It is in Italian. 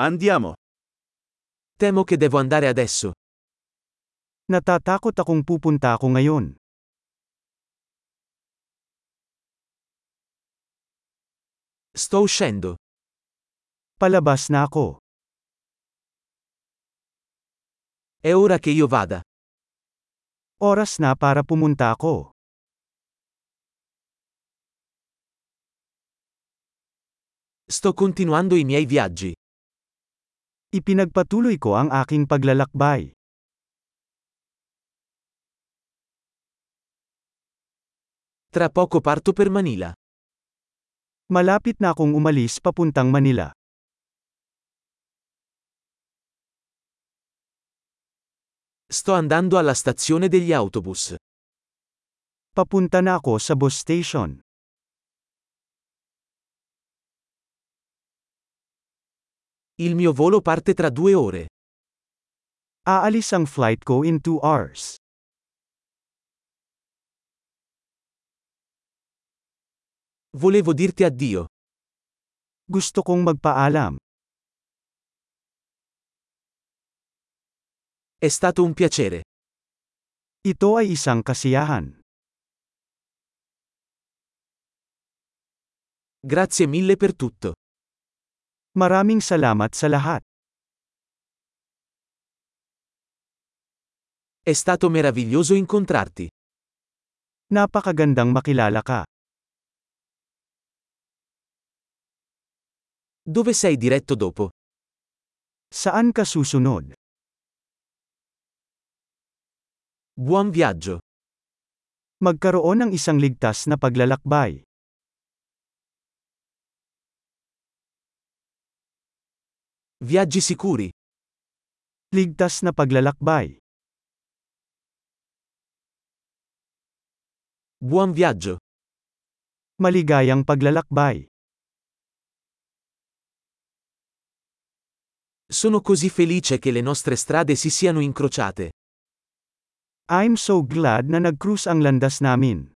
Andiamo. Temo che devo andare adesso. Natatakot akong pupunta ako ngayon. Sto uscendo. Palabas na ako. È ora che io vada. Oras na para pumunta ako. Sto continuando i miei viaggi. Ipinagpatuloy ko ang aking paglalakbay. Tra poco parto per Manila. Malapit na akong umalis papuntang Manila. Sto andando alla stazione degli autobus. Papunta na ako sa bus station. Il mio volo parte tra 2 ore. Aalis ang flight ko in 2 hours. Volevo dirti addio. Gusto kong magpaalam. È stato un piacere. Ito ay isang kasiyahan. Grazie mille per tutto. Maraming salamat sa lahat. È stato meraviglioso incontrarti. Napakagandang makilala ka. Dove sei diretto dopo? Saan ka susunod? Buon viaggio. Magkaroon ng isang ligtas na paglalakbay. Viaggi sicuri. Ligtas na paglalakbay. Buon viaggio. Maligayang paglalakbay. Sono così felice che le nostre strade si siano incrociate. I'm so glad na nag-cruise ang landas namin.